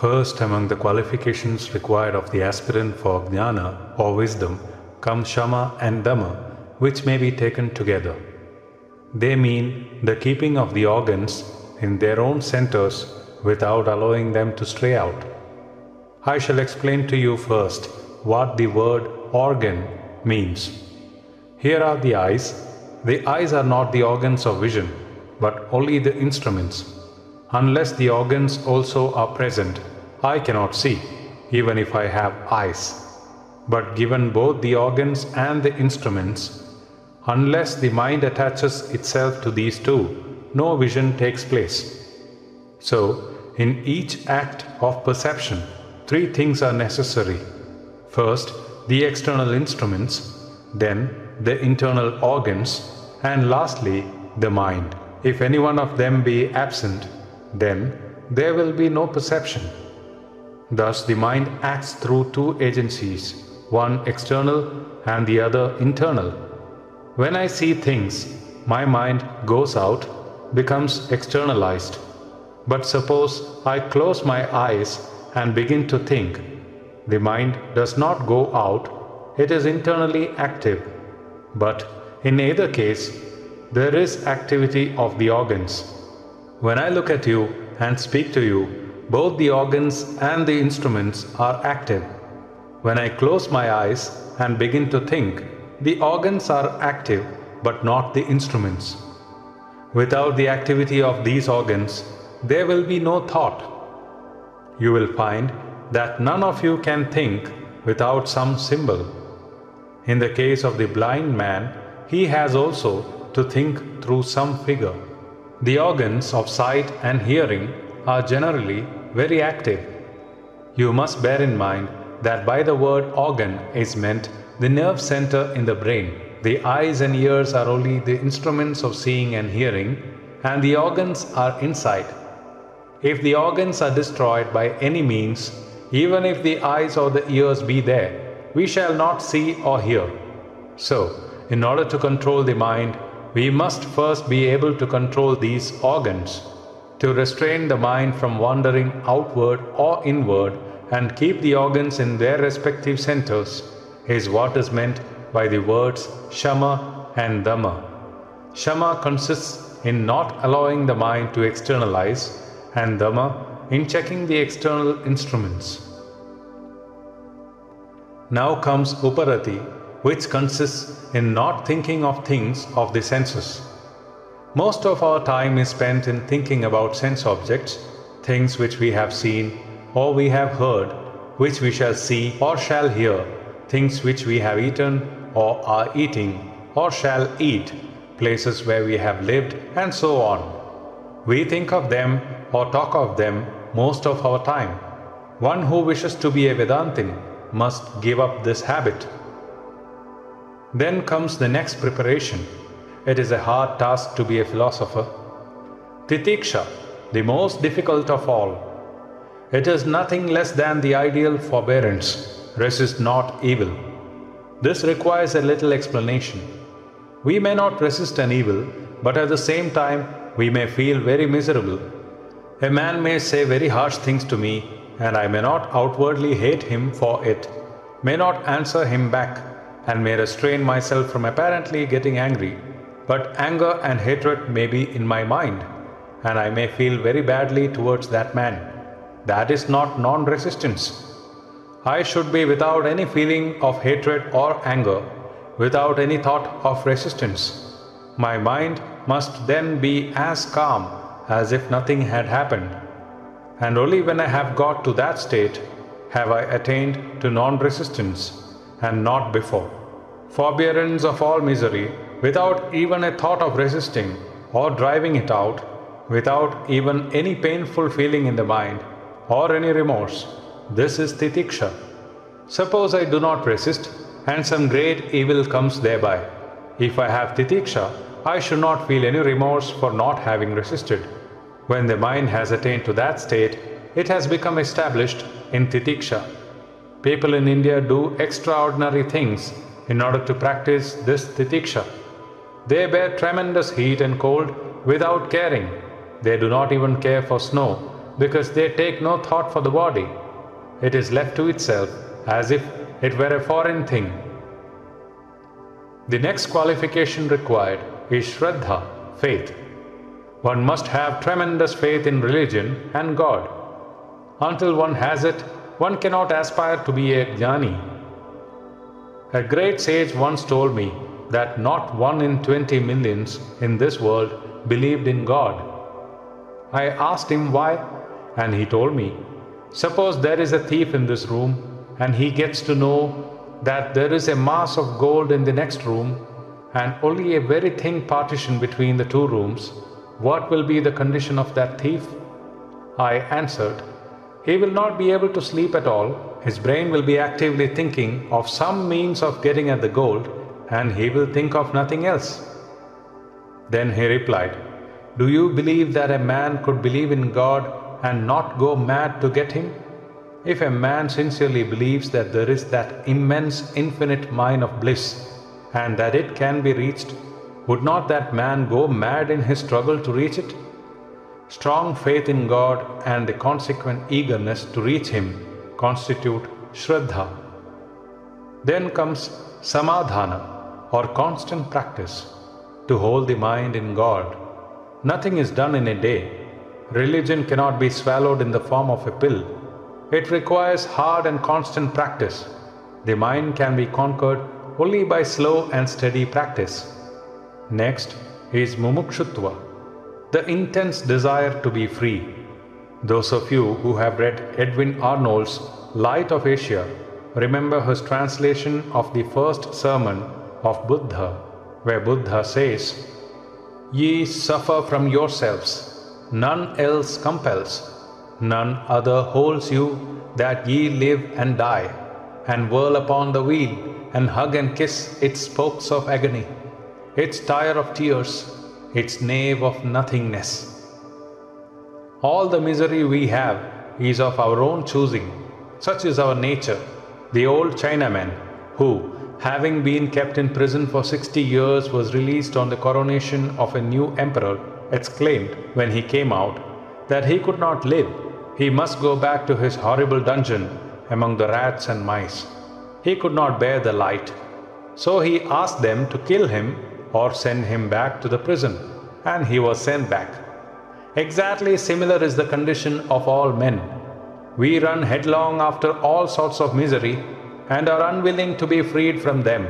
First, among the qualifications required of the aspirant for jnana or wisdom come Shama and Dhamma, which may be taken together. They mean the keeping of the organs in their own centers without allowing them to stray out. I shall explain to you first what the word organ means. Here are the eyes. The eyes are not the organs of vision, but only the instruments. Unless the organs also are present, I cannot see, even if I have eyes. But given both the organs and the instruments, unless the mind attaches itself to these two, no vision takes place. So, in each act of perception, three things are necessary. First, the external instruments, then the internal organs, and lastly, the mind. If any one of them be absent, then there will be no perception. Thus the mind acts through two agencies, one external and the other internal. When I see things, my mind goes out, becomes externalized. But suppose I close my eyes and begin to think, the mind does not go out, it is internally active. But in either case, there is activity of the organs. When I look at you and speak to you, both the organs and the instruments are active. When I close my eyes and begin to think, the organs are active but not the instruments. Without the activity of these organs, there will be no thought. You will find that none of you can think without some symbol. In the case of the blind man, he has also to think through some figure. The organs of sight and hearing are generally very active. You must bear in mind that by the word organ is meant the nerve center in the brain. The eyes and ears are only the instruments of seeing and hearing, and the organs are inside. If the organs are destroyed by any means, even if the eyes or the ears be there, we shall not see or hear. So, in order to control the mind, we must first be able to control these organs. To restrain the mind from wandering outward or inward and keep the organs in their respective centers is what is meant by the words Shama and Dhamma. Shama consists in not allowing the mind to externalize, and Dhamma in checking the external instruments. Now comes Uparati, which consists in not thinking of things of the senses. Most of our time is spent in thinking about sense objects, things which we have seen or we have heard, which we shall see or shall hear, things which we have eaten or are eating or shall eat, places where we have lived, and so on. We think of them or talk of them most of our time. One who wishes to be a Vedantin must give up this habit. Then comes the next preparation. It is a hard task to be a philosopher. Titiksha, the most difficult of all. It is nothing less than the ideal forbearance. Resist not evil. This requires a little explanation. We may not resist an evil, but at the same time we may feel very miserable. A man may say very harsh things to me, and I may not outwardly hate him for it, may not answer him back, and may restrain myself from apparently getting angry, but anger and hatred may be in my mind, and I may feel very badly towards that man. That is not non-resistance. I should be without any feeling of hatred or anger, without any thought of resistance. My mind must then be as calm as if nothing had happened, and only when I have got to that state have I attained to non-resistance, and not before. Forbearance of all misery, without even a thought of resisting or driving it out, without even any painful feeling in the mind or any remorse, this is Titiksha. Suppose I do not resist and some great evil comes thereby. If I have Titiksha, I should not feel any remorse for not having resisted. When the mind has attained to that state, it has become established in Titiksha. People in India do extraordinary things in order to practice this Titiksha. They bear tremendous heat and cold without caring. They do not even care for snow, because they take no thought for the body. It is left to itself as if it were a foreign thing. The next qualification required is Shraddha, faith. One must have tremendous faith in religion and God. Until one has it, one cannot aspire to be a Jnani. A great sage once told me that not 1 in 20 millions in this world believed in God. I asked him why, and he told me, suppose there is a thief in this room and he gets to know that there is a mass of gold in the next room and only a very thin partition between the two rooms, what will be the condition of that thief? I answered, he will not be able to sleep at all, his brain will be actively thinking of some means of getting at the gold, and he will think of nothing else. Then he replied, do you believe that a man could believe in God and not go mad to get him? If a man sincerely believes that there is that immense infinite mine of bliss and that it can be reached, would not that man go mad in his struggle to reach it? Strong faith in God and the consequent eagerness to reach Him constitute Shraddha. Then comes Samadhana, or constant practice, to hold the mind in God. Nothing is done in a day. Religion cannot be swallowed in the form of a pill. It requires hard and constant practice. The mind can be conquered only by slow and steady practice. Next is mumukshutva, the intense desire to be free. Those of you who have read Edwin Arnold's Light of Asia remember his translation of the first sermon of Buddha, where Buddha says, "Ye suffer from yourselves, none else compels, none other holds you, that ye live and die, and whirl upon the wheel, and hug and kiss its spokes of agony, its tire of tears, its nave of nothingness." All the misery we have is of our own choosing. Such is our nature. The old Chinaman, who, having been kept in prison for 60 years, was released on the coronation of a new emperor, exclaimed when he came out that he could not live. He must go back to his horrible dungeon among the rats and mice. He could not bear the light. So he asked them to kill him or send him back to the prison, and he was sent back. Exactly similar is the condition of all men. We run headlong after all sorts of misery and are unwilling to be freed from them.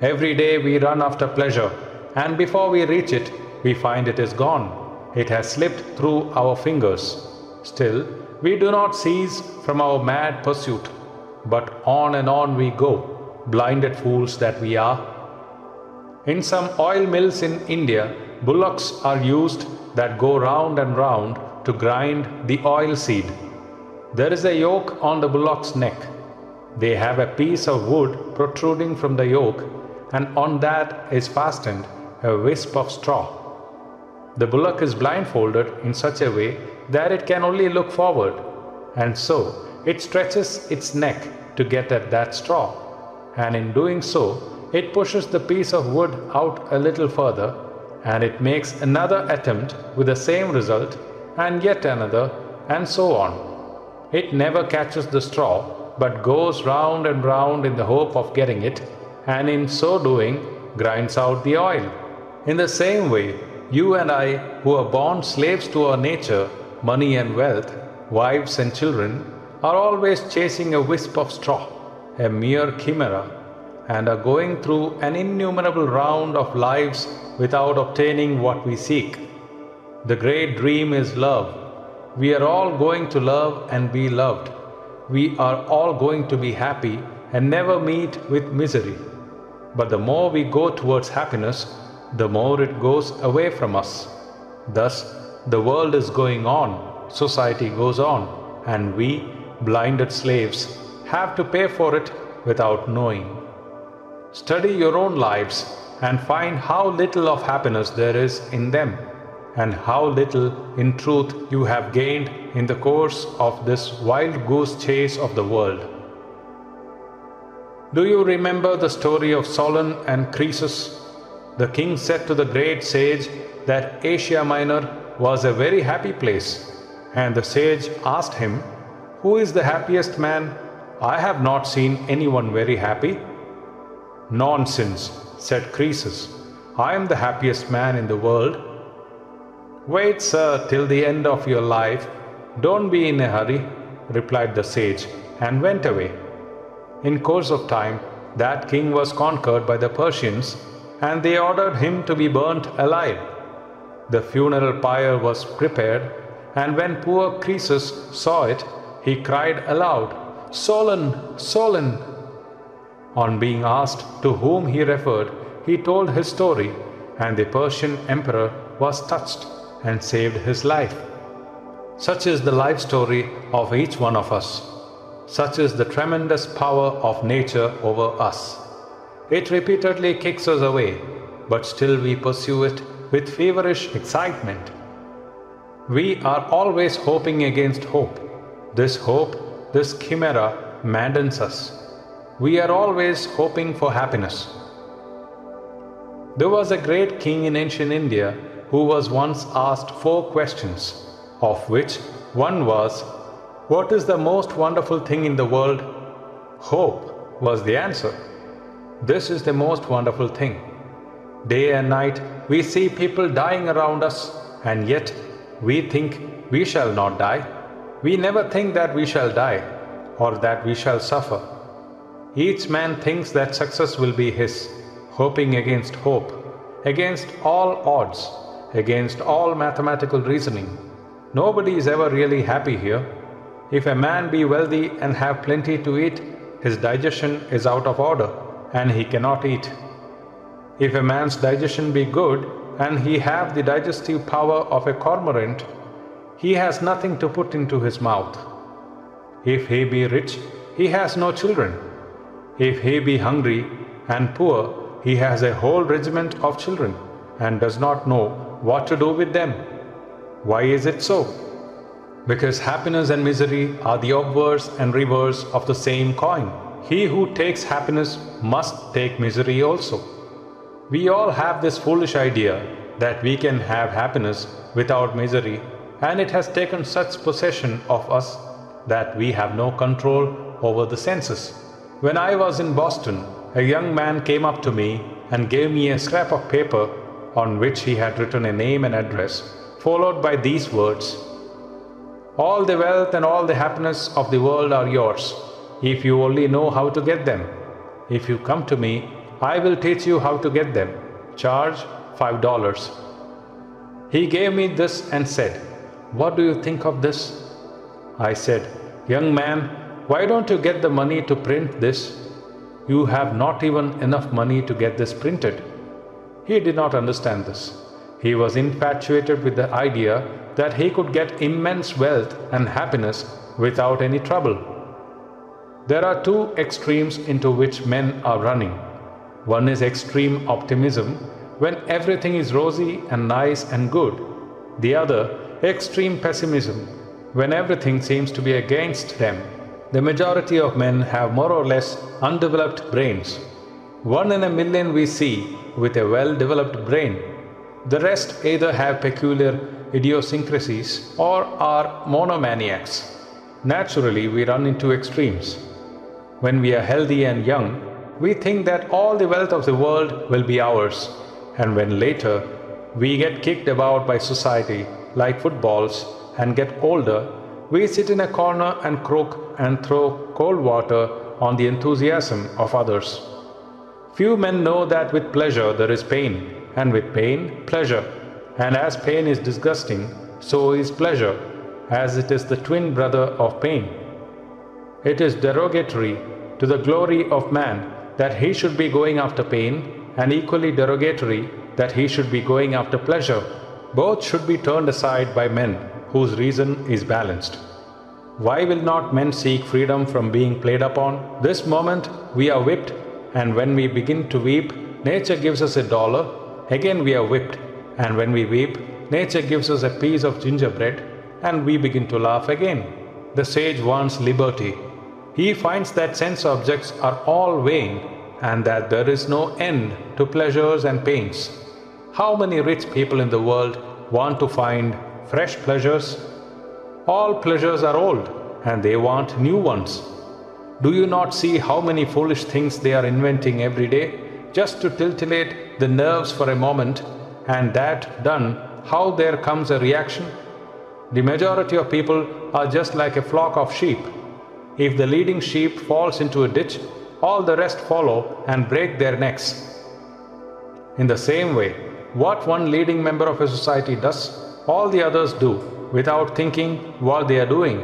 Every day we run after pleasure, and before we reach it, we find it is gone. It has slipped through our fingers. Still, we do not cease from our mad pursuit, but on and on we go, blinded fools that we are. In some oil mills in India, bullocks are used that go round and round to grind the oil seed. There is a yoke on the bullock's neck. They have a piece of wood protruding from the yoke, and on that is fastened a wisp of straw. The bullock is blindfolded in such a way that it can only look forward, and so it stretches its neck to get at that straw, and in doing so, it pushes the piece of wood out a little further, and it makes another attempt with the same result, and yet another, and so on. It never catches the straw, but goes round and round in the hope of getting it, and in so doing, grinds out the oil. In the same way, you and I, who are born slaves to our nature, money and wealth, wives and children, are always chasing a wisp of straw, a mere chimera, and are going through an innumerable round of lives without obtaining what we seek. The great dream is love. We are all going to love and be loved. We are all going to be happy and never meet with misery. But the more we go towards happiness, the more it goes away from us. Thus, the world is going on, society goes on, and we, blinded slaves, have to pay for it without knowing. Study your own lives and find how little of happiness there is in them, and how little in truth you have gained in the course of this wild goose chase of the world. Do you remember the story of Solon and Croesus? The king said to the great sage that Asia Minor was a very happy place, and the sage asked him, "Who is the happiest man? I have not seen anyone very happy." "Nonsense," said Croesus. "I am the happiest man in the world." "Wait, sir, till the end of your life. Don't be in a hurry," replied the sage, and went away. In course of time, that king was conquered by the Persians, and they ordered him to be burnt alive. The funeral pyre was prepared, and when poor Croesus saw it, he cried aloud, "Solon, Solon!" On being asked to whom he referred, he told his story, and the Persian emperor was touched and saved his life. Such is the life story of each one of us. Such is the tremendous power of nature over us. It repeatedly kicks us away, but still we pursue it with feverish excitement. We are always hoping against hope. This hope, this chimera, maddens us. We are always hoping for happiness. There was a great king in ancient India who was once asked 4 questions, of which one was, "What is the most wonderful thing in the world?" Hope was the answer. This is the most wonderful thing. Day and night we see people dying around us, and yet we think we shall not die. We never think that we shall die or that we shall suffer. Each man thinks that success will be his, hoping against hope, against all odds, against all mathematical reasoning. Nobody is ever really happy here. If a man be wealthy and have plenty to eat, his digestion is out of order and he cannot eat. If a man's digestion be good and he have the digestive power of a cormorant, he has nothing to put into his mouth. If he be rich, he has no children. If he be hungry and poor, he has a whole regiment of children and does not know what to do with them. Why is it so? Because happiness and misery are the obverse and reverse of the same coin. He who takes happiness must take misery also. We all have this foolish idea that we can have happiness without misery, and it has taken such possession of us that we have no control over the senses. When I was in Boston, a young man came up to me and gave me a scrap of paper on which he had written a name and address, followed by these words, "All the wealth and all the happiness of the world are yours, if you only know how to get them. If you come to me, I will teach you how to get them. Charge $5. He gave me this and said, "What do you think of this?" I said, "Young man, why don't you get the money to print this? You have not even enough money to get this printed." He did not understand this. He was infatuated with the idea that he could get immense wealth and happiness without any trouble. There are 2 extremes into which men are running. One is extreme optimism, when everything is rosy and nice and good. The other, extreme pessimism, when everything seems to be against them. The majority of men have more or less undeveloped brains. 1 in a million we see with a well-developed brain. The rest either have peculiar idiosyncrasies or are monomaniacs. Naturally, we run into extremes. When we are healthy and young, we think that all the wealth of the world will be ours, and when later we get kicked about by society like footballs and get older, we sit in a corner and croak and throw cold water on the enthusiasm of others. Few men know that with pleasure there is pain, and with pain, pleasure. And as pain is disgusting, so is pleasure, as it is the twin brother of pain. It is derogatory to the glory of man that he should be going after pain, and equally derogatory that he should be going after pleasure. Both should be turned aside by men whose reason is balanced. Why will not men seek freedom from being played upon? This moment we are whipped, and when we begin to weep, nature gives us $1. Again we are whipped. And when we weep, nature gives us a piece of gingerbread, and we begin to laugh again. The sage wants liberty. He finds that sense objects are all vain, and that there is no end to pleasures and pains. How many rich people in the world want to find fresh pleasures? All pleasures are old, and they want new ones. Do you not see how many foolish things they are inventing every day, just to titillate the nerves for a moment, and that done, how there comes a reaction? The majority of people are just like a flock of sheep. If the leading sheep falls into a ditch, all the rest follow and break their necks. In the same way, what one leading member of a society does, all the others do, without thinking what they are doing.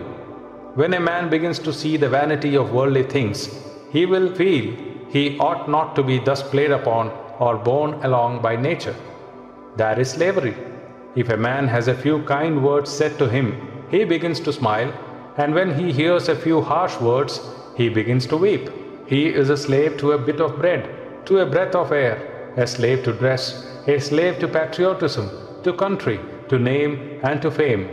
When a man begins to see the vanity of worldly things, he will feel he ought not to be thus played upon or borne along by nature. That is slavery. If a man has a few kind words said to him, he begins to smile, and when he hears a few harsh words, he begins to weep. He is a slave to a bit of bread, to a breath of air, a slave to dress, a slave to patriotism, to country, to name, and to fame.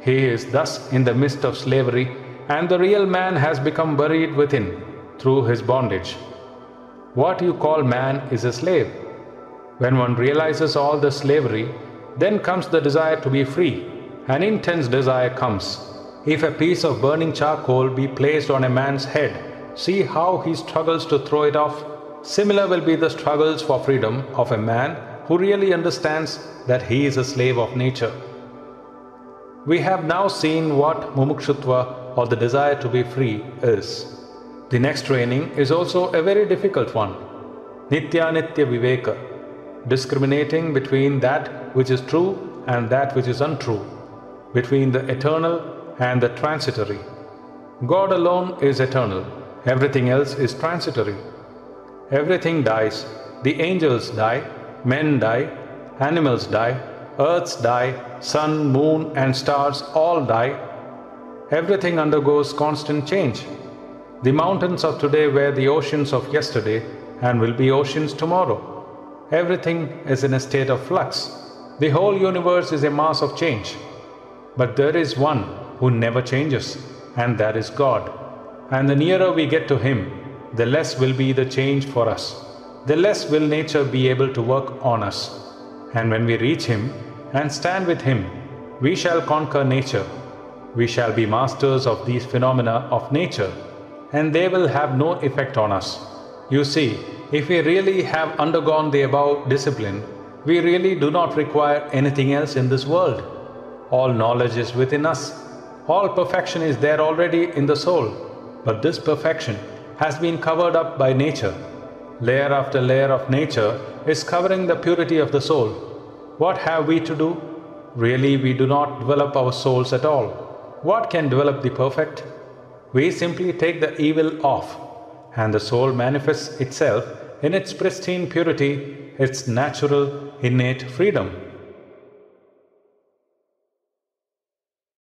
He is thus in the midst of slavery, and the real man has become buried within through his bondage. What you call man is a slave. When one realizes all the slavery, then comes the desire to be free. An intense desire comes. If a piece of burning charcoal be placed on a man's head, see how he struggles to throw it off. Similar will be the struggles for freedom of a man who really understands that he is a slave of nature. We have now seen what mumukshutva, or the desire to be free, is. The next training is also a very difficult one. Nitya Nitya Viveka, discriminating between that which is true and that which is untrue, between the eternal and the transitory. God alone is eternal, everything else is transitory. Everything dies, the angels die, men die, animals die, earths die, sun, moon and stars all die. Everything undergoes constant change. The mountains of today were the oceans of yesterday and will be oceans tomorrow. Everything is in a state of flux. The whole universe is a mass of change. But there is one who never changes, and that is God. And the nearer we get to Him, the less will be the change for us. The less will nature be able to work on us. And when we reach Him and stand with Him, we shall conquer nature. We shall be masters of these phenomena of nature, and they will have no effect on us. You see, if we really have undergone the above discipline, we really do not require anything else in this world. All knowledge is within us. All perfection is there already in the soul. But this perfection has been covered up by nature. Layer after layer of nature is covering the purity of the soul. What have we to do? Really, we do not develop our souls at all. What can develop the perfect? We simply take the evil off, and the soul manifests itself in its pristine purity, its natural, innate freedom.